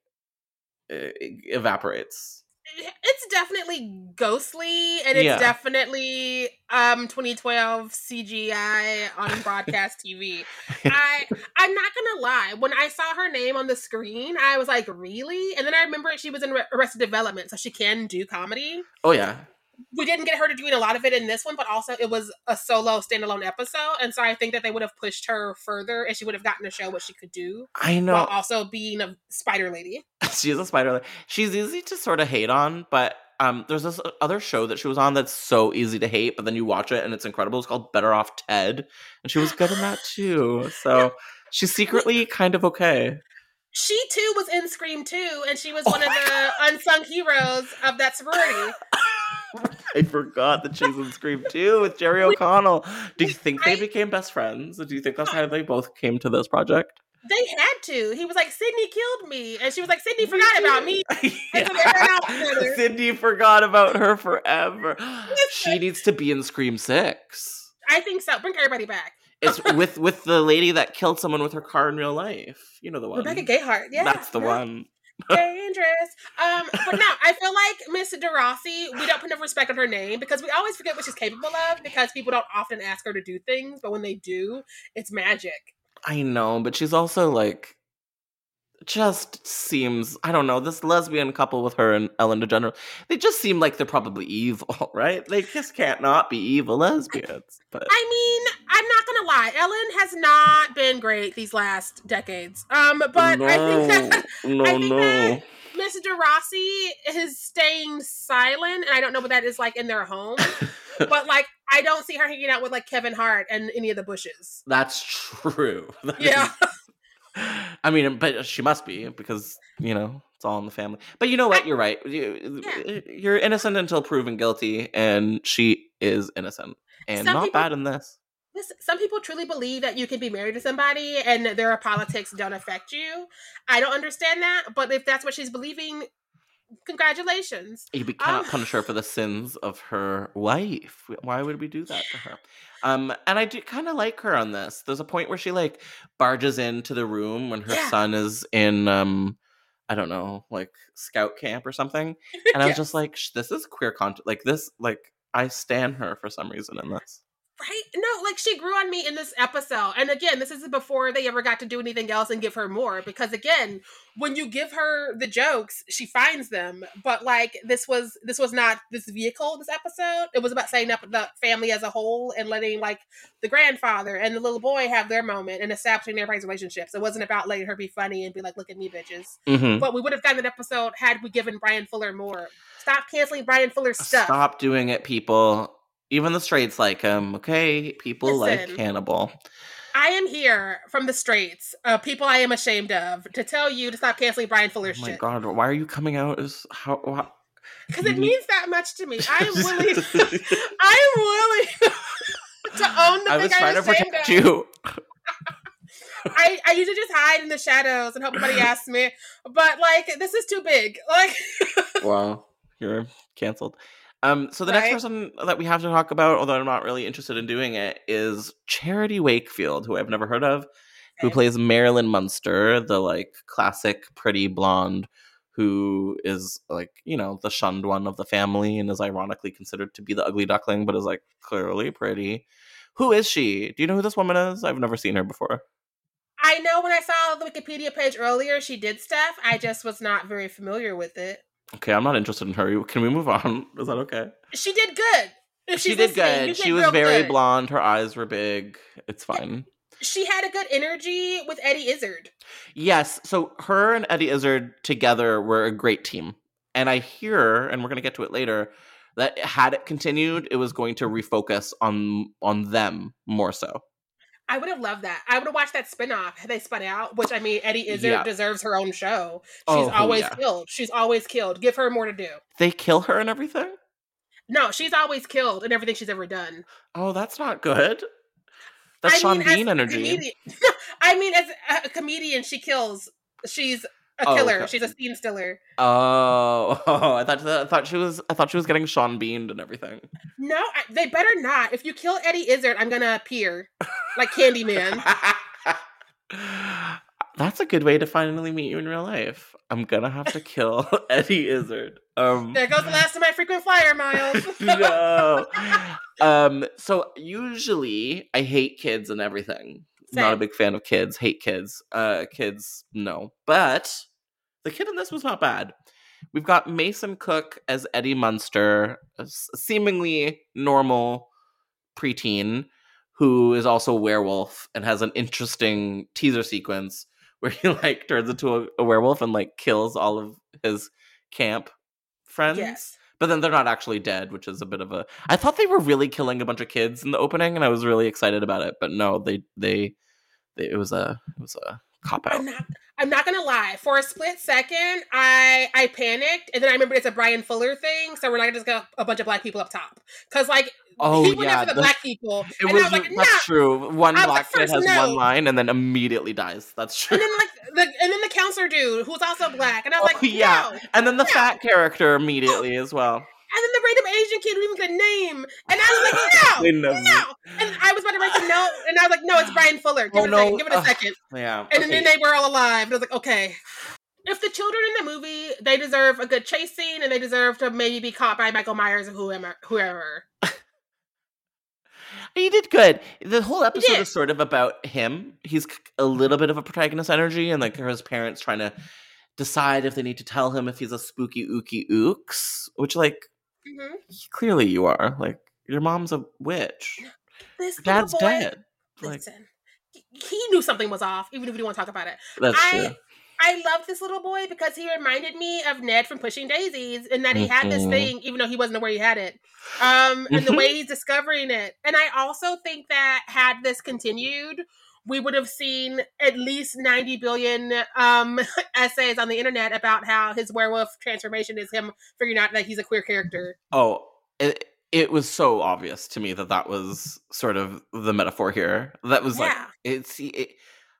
evaporates? It's definitely ghostly, and it's yeah. definitely um twenty twelve C G I on broadcast T V. I I'm not gonna lie. When I saw her name on the screen, I was like, really? And then I remember she was in Arrested Development, so she can do comedy. Oh yeah. We didn't get her to do a lot of it in this one, but also it was a solo standalone episode. And so I think that they would have pushed her further and she would have gotten to show what she could do. I know. While also being a spider lady. She's a spider lady. She's easy to sort of hate on, but um, there's this other show that she was on that's so easy to hate, but then you watch it and it's incredible. It's called Better Off Ted. And she was good in that too. So she's secretly kind of okay. She too was in Scream two, and she was oh one of the God. unsung heroes of that sorority. I forgot that she's in Scream two with Jerry O'Connell. Do you think they became best friends? Do you think that's how they both came to this project? They had to. He was like, Sydney killed me. And she was like, Sydney forgot about me. And so they ran out together. Sydney forgot about her forever. She needs to be in Scream six. I think so. Bring everybody back. It's with, with the lady that killed someone with her car in real life. You know the one. Rebecca Gayheart. Yeah. That's the right. one. Dangerous. Um, but no, I feel like Miss DeRossi, we don't put enough respect on her name because we always forget what she's capable of because people don't often ask her to do things, but when they do, it's magic. I know, but she's also like, just seems, I don't know, this lesbian couple with her and Ellen DeGeneres, they just seem like they're probably evil, right? They just can't not be evil lesbians. But I mean, I'm not gonna lie, Ellen has not been great these last decades. Um, but no, I think that no, I think no. that Miss DeRossi is staying silent, and I don't know what that is like in their home. But like, I don't see her hanging out with like Kevin Hart and any of the Bushes. That's true. That yeah. Is- I mean, but she must be because, you know, it's all in the family. But you know what? You're right. You, yeah. You're innocent until proven guilty, and she is innocent. And some not people, bad in this. Some people truly believe that you can be married to somebody and their politics don't affect you. I don't understand that, but if that's what she's believing, congratulations. You cannot um, punish her for the sins of her wife. Why would we do that to her? Um, and I do kind of like her on this. There's a point where she like barges into the room when her yeah. son is in, um, I don't know, like scout camp or something. And I was yes. just like, this is queer content. Like this, like I stan her for some reason in this. Right? No, like she grew on me in this episode. And again, this is before they ever got to do anything else and give her more. Because again, when you give her the jokes, she finds them. But like this was this was not this vehicle, this episode. It was about setting up the family as a whole and letting like the grandfather and the little boy have their moment and establishing everybody's relationships. It wasn't about letting her be funny and be like, look at me, bitches. Mm-hmm. But we would have gotten that episode had we given Brian Fuller more. Stop canceling Brian Fuller's stuff. Stop doing it, people. Even the straights like him, okay? People Listen, like Hannibal. I am here from the straights, uh, people I am ashamed of, to tell you to stop canceling Brian Fuller's shit. Oh my shit. God, why are you coming out as... how? Because it means that much to me. I am willing... I am willing to own the I thing I am ashamed of. I was trying to protect you. I, I usually just hide in the shadows and hope nobody asks me. But, like, this is too big. Like, wow, you're canceled. Um, so the right. next person that we have to talk about, although I'm not really interested in doing it, is Charity Wakefield, who I've never heard of, who okay. plays Marilyn Munster, the like classic pretty blonde who is like, you know, the shunned one of the family and is ironically considered to be the ugly duckling, but is like clearly pretty. Who is she? Do you know who this woman is? I've never seen her before. I know when I saw the Wikipedia page earlier, she did stuff. I just was not very familiar with it. Okay, I'm not interested in her. Can we move on? Is that okay? She did good. She did good. She was very good. Blonde. Her eyes were big. It's fine. She had a good energy with Eddie Izzard. Yes. So her and Eddie Izzard together were a great team. And I hear, and we're going to get to it later, that had it continued, it was going to refocus on on them more so. I would have loved that. I would have watched that spinoff had they spun out, which, I mean, Eddie Izzard yeah. deserves her own show. She's oh, always yeah. killed. She's always killed. Give her more to do. They kill her and everything? No, she's always killed in everything she's ever done. Oh, that's not good. That's Sean Bean energy. Comedian, I mean, as a comedian, she kills. She's a oh, killer. Okay. She's a scene stiller. Oh, oh I thought I thought she was I thought she was getting Sean Beaned and everything. No, I, they better not. If you kill Eddie Izzard, I'm gonna appear like Candyman. That's a good way to finally meet you in real life. I'm gonna have to kill Eddie Izzard. Um, there goes the last of my frequent flyer miles. No. Um, so usually I hate kids and everything. Same. Not a big fan of kids. Hate kids. Uh, kids, no. But the kid in this was not bad. We've got Mason Cook as Eddie Munster, a seemingly normal preteen who is also a werewolf and has an interesting teaser sequence where he like turns into a, a werewolf and like kills all of his camp friends. Yes. But then they're not actually dead, which is a bit of a... I thought they were really killing a bunch of kids in the opening, and I was really excited about it. But no, they... they, they it was a it was a cop-out. I'm not, I'm not going to lie. For a split second, I I panicked, and then I remembered it's a Brian Fuller thing, so we're not going to just get a bunch of black people up top. Because, like, oh, he went yeah, after the, the black people. It and was, I was like, that's nah. true. One black kid has no. one line and then immediately dies. That's true. And then like the and then the counselor dude who's also black. And I was oh, like, yeah. No, and then the no. fat character immediately oh. as well. And then the random Asian kid didn't even get a name. And I was like, no. no. And I was about to write no. And I was like, no, it's Brian Fuller. Give oh, it a no. second. Give it a uh, second. Yeah. And okay. then they were all alive. And I was like, okay. If the children in the movie, they deserve a good chase scene and they deserve to maybe be caught by Michael Myers or whoever whoever. He did good. The whole episode is sort of about him. He's a little bit of a protagonist energy, and like his parents trying to decide if they need to tell him if he's a spooky ooky ooks, which like mm-hmm. clearly you are. Like your mom's a witch. This dad's boy, dead. Listen, like, he knew something was off, even if we didn't want to talk about it. That's I, true. I love this little boy because he reminded me of Ned from Pushing Daisies in that he had this thing, even though he wasn't aware he had it. Um, and the way he's discovering it. And I also think that had this continued, we would have seen at least ninety billion um, essays on the internet about how his werewolf transformation is him figuring out that he's a queer character. Oh, it, it was so obvious to me that that was sort of the metaphor here. That was yeah. like, it's... It,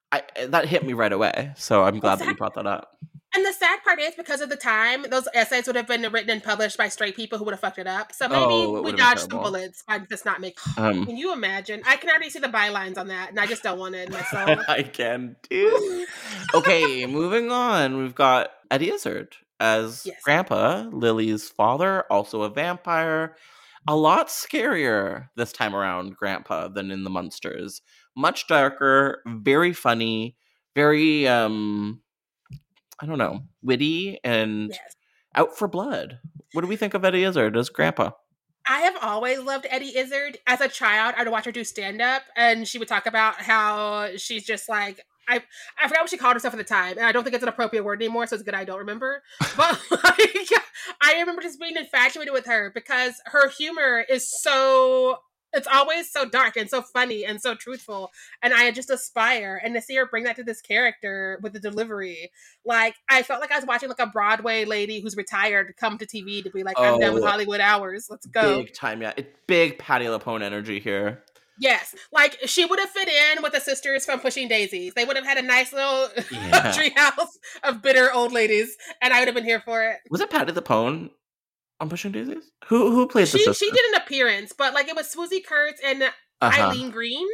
I, that hit me right away, so I'm glad sad, that you brought that up. And the sad part is, because of the time, those essays would have been written and published by straight people who would have fucked it up. So maybe oh, we dodged some bullets by just not making. Um, can you imagine? I can already see the bylines on that, and I just don't want it myself. I can too. Okay, moving on. We've got Eddie Izzard as yes. Grandpa, Lily's father, also a vampire. A lot scarier this time around, Grandpa, than in The Munsters. Much darker, very funny, very, um, I don't know, witty and yes. out for blood. What do we think of Eddie Izzard as Grandpa? I have always loved Eddie Izzard. As a child, I would watch her do stand-up, and she would talk about how she's just like, I I forgot what she called herself at the time, and I don't think it's an appropriate word anymore, so it's good I don't remember. But like, I remember just being infatuated with her because her humor is so... It's always so dark and so funny and so truthful. And I just aspire. And to see her bring that to this character with the delivery. Like, I felt like I was watching like a Broadway lady who's retired come to T V to be like, oh, I'm done with Hollywood hours. Let's go. Big time, yeah. It's big Patti LuPone energy here. Yes. Like, she would have fit in with the sisters from Pushing Daisies. They would have had a nice little yeah. treehouse of bitter old ladies. And I would have been here for it. Was it Patti LuPone? I'm Pushing Daisies? Who who plays she, the sister? She did an appearance, but like it was Swoozie Kurtz and uh-huh. Eileen Green.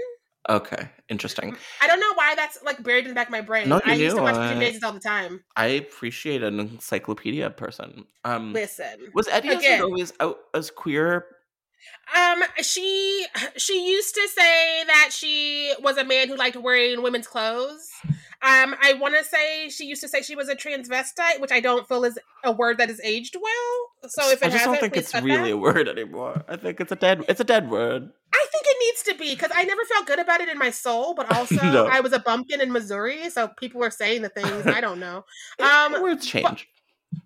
Okay, interesting. I don't know why that's like buried in the back of my brain. No, I used to watch I... Pushing Daisies all the time. I appreciate an encyclopedia person. Um, Listen. Was Eddie Izzard always out as queer? Um, she she used to say that she was a man who liked wearing women's clothes. Um, I want to say she used to say she was a transvestite, which I don't feel is a word that is aged well. So if it I just don't think it's really that. a word anymore. I think it's a dead. It's a dead word. I think it needs to be because I never felt good about it in my soul, but also no. I was a bumpkin in Missouri, so people were saying the things I don't know. Um, words change. But-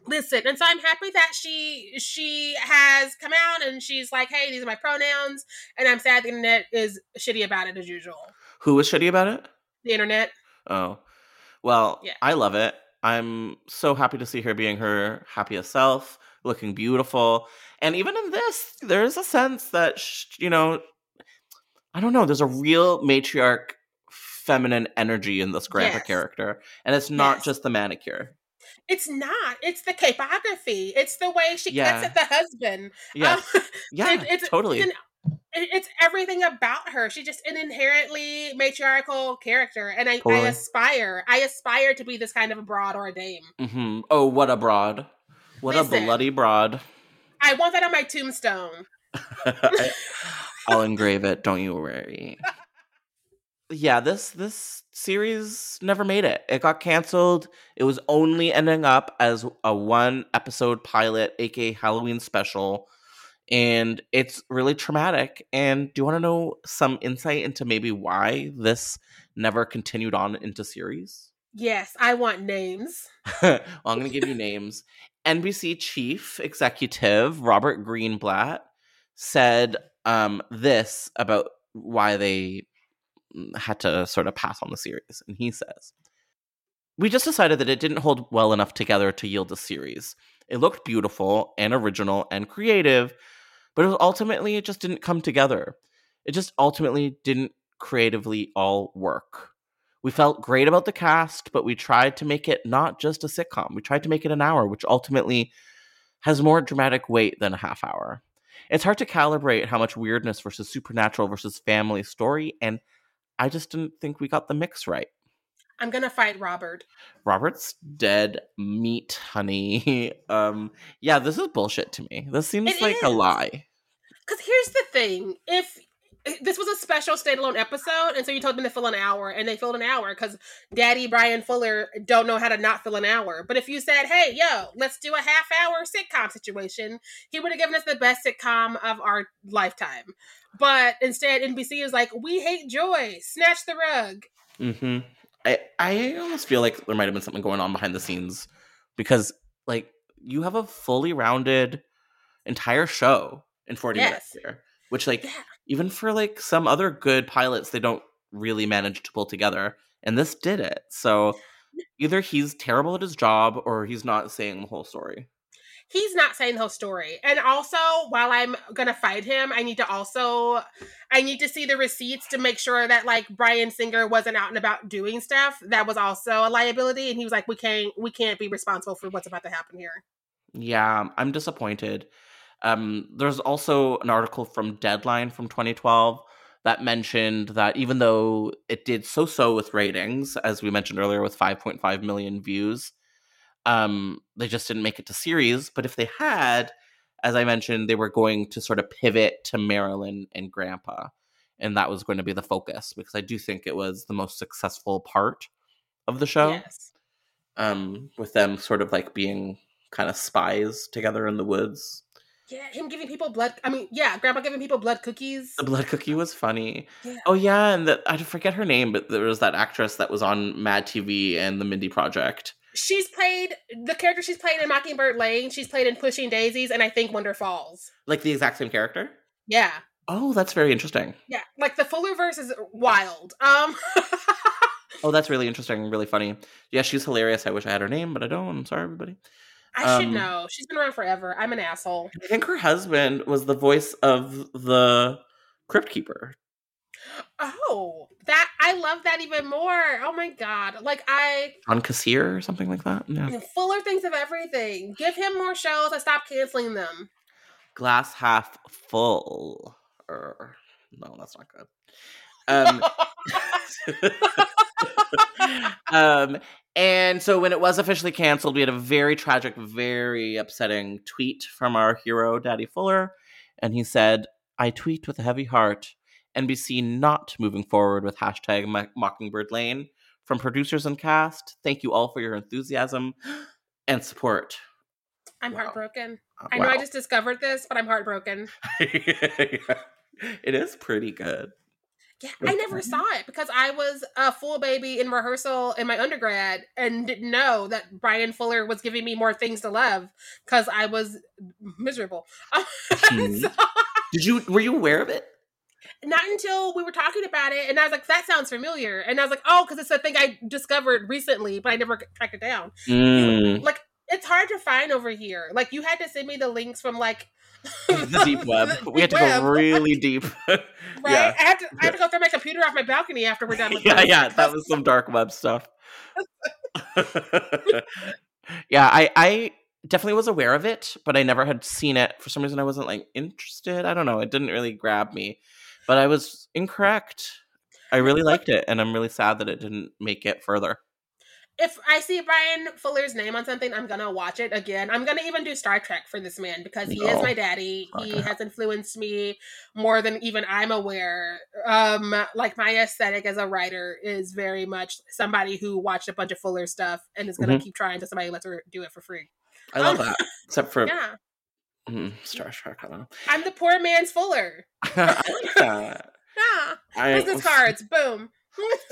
Listen, and so I'm happy that she she has come out and she's like, hey, these are my pronouns, and I'm sad the internet is shitty about it as usual. Who was shitty about it? The internet. Oh. Well, yeah. I love it. I'm so happy to see her being her happiest self, looking beautiful. And even in this, there's a sense that, she, you know, I don't know, there's a real matriarch feminine energy in this grandpa yes. character. And it's not yes. just the manicure. It's not. It's the capography. It's the way she yeah. gets at the husband. Yeah, um, yeah, it, it's, totally. It's an, it's everything about her. She's just an inherently matriarchal character. And I, I aspire, I aspire to be this kind of a broad or a dame. Mm-hmm. Oh, what a broad. What Listen, a bloody broad. I want that on my tombstone. I'll engrave it. Don't you worry. Yeah, this this series never made it. It got canceled. It was only ending up as a one episode pilot, aka Halloween special. And it's really traumatic. And do you want to know some insight into maybe why this never continued on into series? Yes, I want names. Well, I'm going to give you names. N B C chief executive Robert Greenblatt said um, this about why they had to sort of pass on the series. And he says, "We just decided that it didn't hold well enough together to yield a series. It looked beautiful and original and creative, but it was ultimately, it just didn't come together. It just ultimately didn't creatively all work. We felt great about the cast, but we tried to make it not just a sitcom. We tried to make it an hour, which ultimately has more dramatic weight than a half hour. It's hard to calibrate how much weirdness versus supernatural versus family story, and I just didn't think we got the mix right." I'm going to fight Robert. Robert's dead meat, honey. Um, yeah, this is bullshit to me. This seems it like is. a lie. Because here's the thing. If this was a special standalone episode, and so you told them to fill an hour, and they filled an hour because Daddy Brian Fuller don't know how to not fill an hour. But if you said, hey, yo, let's do a half hour sitcom situation, he would have given us the best sitcom of our lifetime. But instead, N B C is like, we hate joy. Snatch the rug. Mm-hmm. I, I almost feel like there might have been something going on behind the scenes because, like, you have a fully rounded entire show in forty yes. minutes here, which, like, yeah. even for, like, some other good pilots, they don't really manage to pull together, and this did it. So either he's terrible at his job or he's not saying the whole story. He's not saying the whole story. And also, while I'm going to fight him, I need to also, I need to see the receipts to make sure that, like, Brian Singer wasn't out and about doing stuff. That was also a liability. And he was like, we can't, we can't be responsible for what's about to happen here. Yeah, I'm disappointed. Um, there's also an article from Deadline from twenty twelve that mentioned that even though it did so-so with ratings, as we mentioned earlier, with five point five million views, Um, they just didn't make it to series. But if they had, as I mentioned, they were going to sort of pivot to Marilyn and Grandpa. And that was going to be the focus because I do think it was the most successful part of the show. Yes. Um, with them sort of like being kind of spies together in the woods. Yeah, him giving people blood. I mean, yeah, Grandpa giving people blood cookies. The blood cookie was funny. Yeah. Oh, yeah. And the, I forget her name, but there was that actress that was on Mad T V and the Mindy Project. She's played, the character she's played in Mockingbird Lane, she's played in Pushing Daisies, and I think Wonder Falls. Like the exact same character? Yeah. Oh, that's very interesting. Yeah, like the Fullerverse is wild. Um. Oh, that's really interesting, really funny. Yeah, she's hilarious. I wish I had her name, but I don't. I'm sorry, everybody. I um, should know. She's been around forever. I'm an asshole. I think her husband was the voice of the Crypt Keeper. Oh, that I love that even more. Oh my god. Like I on Kassir or something like that. Yeah. Fuller thinks of everything. Give him more shows. I stop canceling them. Glass half full. Er, no, that's not good. Um, um and so when it was officially canceled, we had a very tragic, very upsetting tweet from our hero, Daddy Fuller, and he said, "I tweet with a heavy heart. N B C not moving forward with hashtag Mockingbird Lane. From producers and cast, thank you all for your enthusiasm and support." I'm wow. heartbroken. Uh, I wow. know I just discovered this, but I'm heartbroken. Yeah. It is pretty good. Yeah, I never saw it because I was a full baby in rehearsal in my undergrad and didn't know that Brian Fuller was giving me more things to love because I was miserable. Mm-hmm. so- Did you? Were you aware of it? Not until we were talking about it, and I was like, that sounds familiar. And I was like, oh, because it's a thing I discovered recently, but I never tracked it down. Mm. Like, it's hard to find over here. Like, you had to send me the links from, like... the deep web. The we deep had to web. go really deep. Right? Yeah. I had to, I had to go throw my computer off my balcony after we're done with yeah, this. Yeah, yeah, that was some dark web stuff. Yeah, I... I... definitely was aware of it, but I never had seen it. For some reason, I wasn't like interested. I don't know. It didn't really grab me, but I was incorrect. I really liked it, and I'm really sad that it didn't make it further. If I see Brian Fuller's name on something, I'm going to watch it again. I'm going to even do Star Trek for this man because he no. is my daddy. Okay. He has influenced me more than even I'm aware. Um, like my aesthetic as a writer is very much somebody who watched a bunch of Fuller stuff and is going to mm-hmm. keep trying until somebody lets her do it for free. I love um, that. Except for yeah. mm, Star Trek. I don't know. I'm the poor man's Fuller. I like that. Yeah. Business cards. Boom.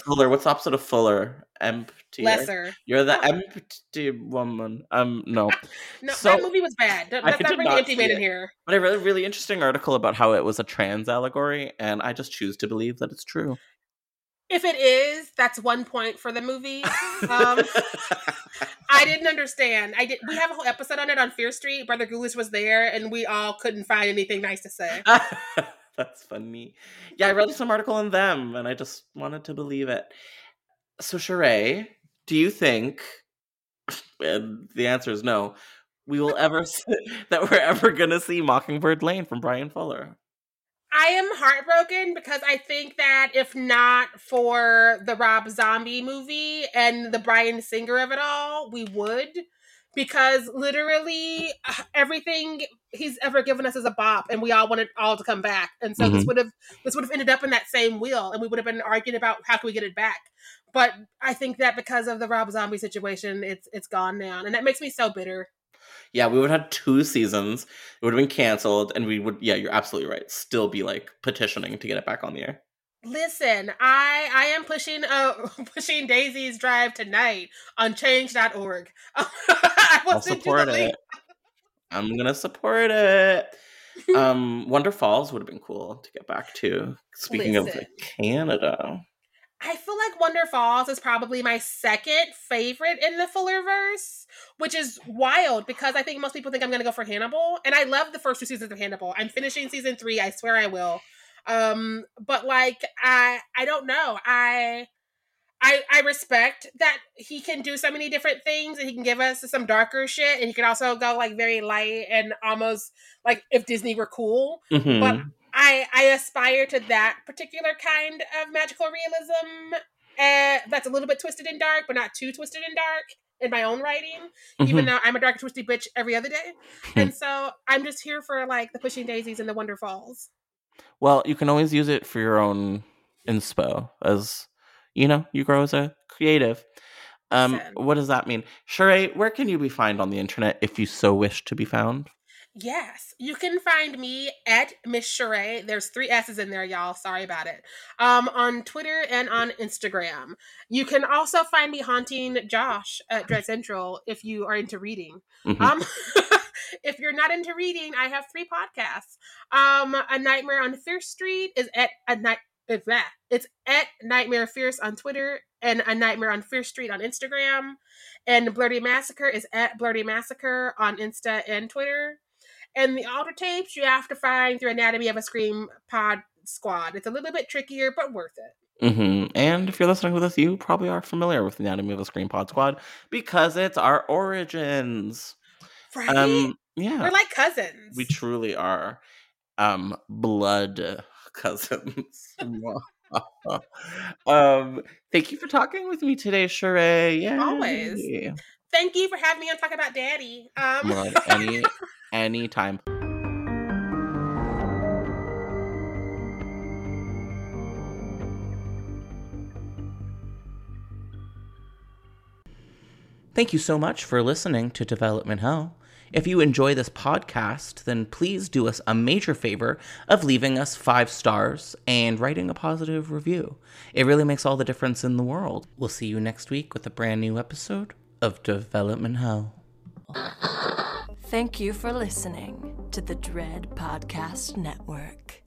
Fuller, what's the opposite of Fuller? Empty. Lesser. You're the oh. empty woman. Um, no. no, so, that movie was bad. Let's I not bring the empty man in here. But a really, really interesting article about how it was a trans allegory, and I just choose to believe that it's true. If it is, that's one point for the movie. Um, I didn't understand. I did. We have a whole episode on it on Fear Street. Brother Ghoulish was there, and we all couldn't find anything nice to say. That's funny. Yeah, I read some article in them, and I just wanted to believe it. So, Sheree, do you think, and the answer is no, we will ever see, that we're ever going to see Mockingbird Lane from Brian Fuller? I am heartbroken because I think that if not for the Rob Zombie movie and the Bryan Singer of it all, we would. Because literally everything he's ever given us is a bop, and we all want it all to come back. And so mm-hmm. this would have this would have ended up in that same wheel, and we would have been arguing about how can we get it back. But I think that because of the Rob Zombie situation, it's it's gone now, and that makes me so bitter. Yeah, we would have had two seasons. It would have been canceled, and we would. Yeah, you're absolutely right. Still be like petitioning to get it back on the air. Listen, I, I am pushing uh, pushing Daisy's drive tonight on change dot org. I I'll support it. I'm going to support it. Um, Wonder Falls would have been cool to get back to. Speaking Listen, of like, Canada. I feel like Wonder Falls is probably my second favorite in the Fullerverse, which is wild because I think most people think I'm going to go for Hannibal. And I love the first two seasons of Hannibal. I'm finishing season three. I swear I will. Um, but like, I, I don't know. I, I, I respect that he can do so many different things, and he can give us some darker shit, and he can also go like very light and almost like if Disney were cool, mm-hmm. but I, I aspire to that particular kind of magical realism uh, that's a little bit twisted and dark, but not too twisted and dark in my own writing, mm-hmm. even though I'm a dark twisty bitch every other day. And so I'm just here for like the Pushing Daisies and the Wonder Falls. Well, you can always use it for your own inspo as, you know, you grow as a creative. Um, what does that mean? Sheree, where can you be found on the internet if you so wish to be found? Yes, you can find me at Miss Sheree. There's three S's in there, y'all. Sorry about it. Um, on Twitter and on Instagram. You can also find me haunting Josh at Dread Central if you are into reading. Mm-hmm. Um, if you're not into reading, I have three podcasts. Um, A Nightmare on Fear Street is at a night. It's at Nightmare Fierce on Twitter and A Nightmare on Fear Street on Instagram. And Bloody Massacre is at Bloody Massacre on Insta and Twitter. And the Altar Tapes, you have to find through Anatomy of a Scream Pod Squad. It's a little bit trickier, but worth it. Mm-hmm. And if you're listening with us, you probably are familiar with Anatomy of a Scream Pod Squad because it's our origins. Right? Um, yeah. We're like cousins. We truly are. Um, blood cousins. um, thank you for talking with me today, Sheree. Yay. Always. Thank you for having me on Talk About Daddy. Um. Well, any anytime. Thank you so much for listening to Development Hell. If you enjoy this podcast, then please do us a major favor of leaving us five stars and writing a positive review. It really makes all the difference in the world. We'll see you next week with a brand new episode of Development Hell. Thank you for listening to the Dread Podcast Network.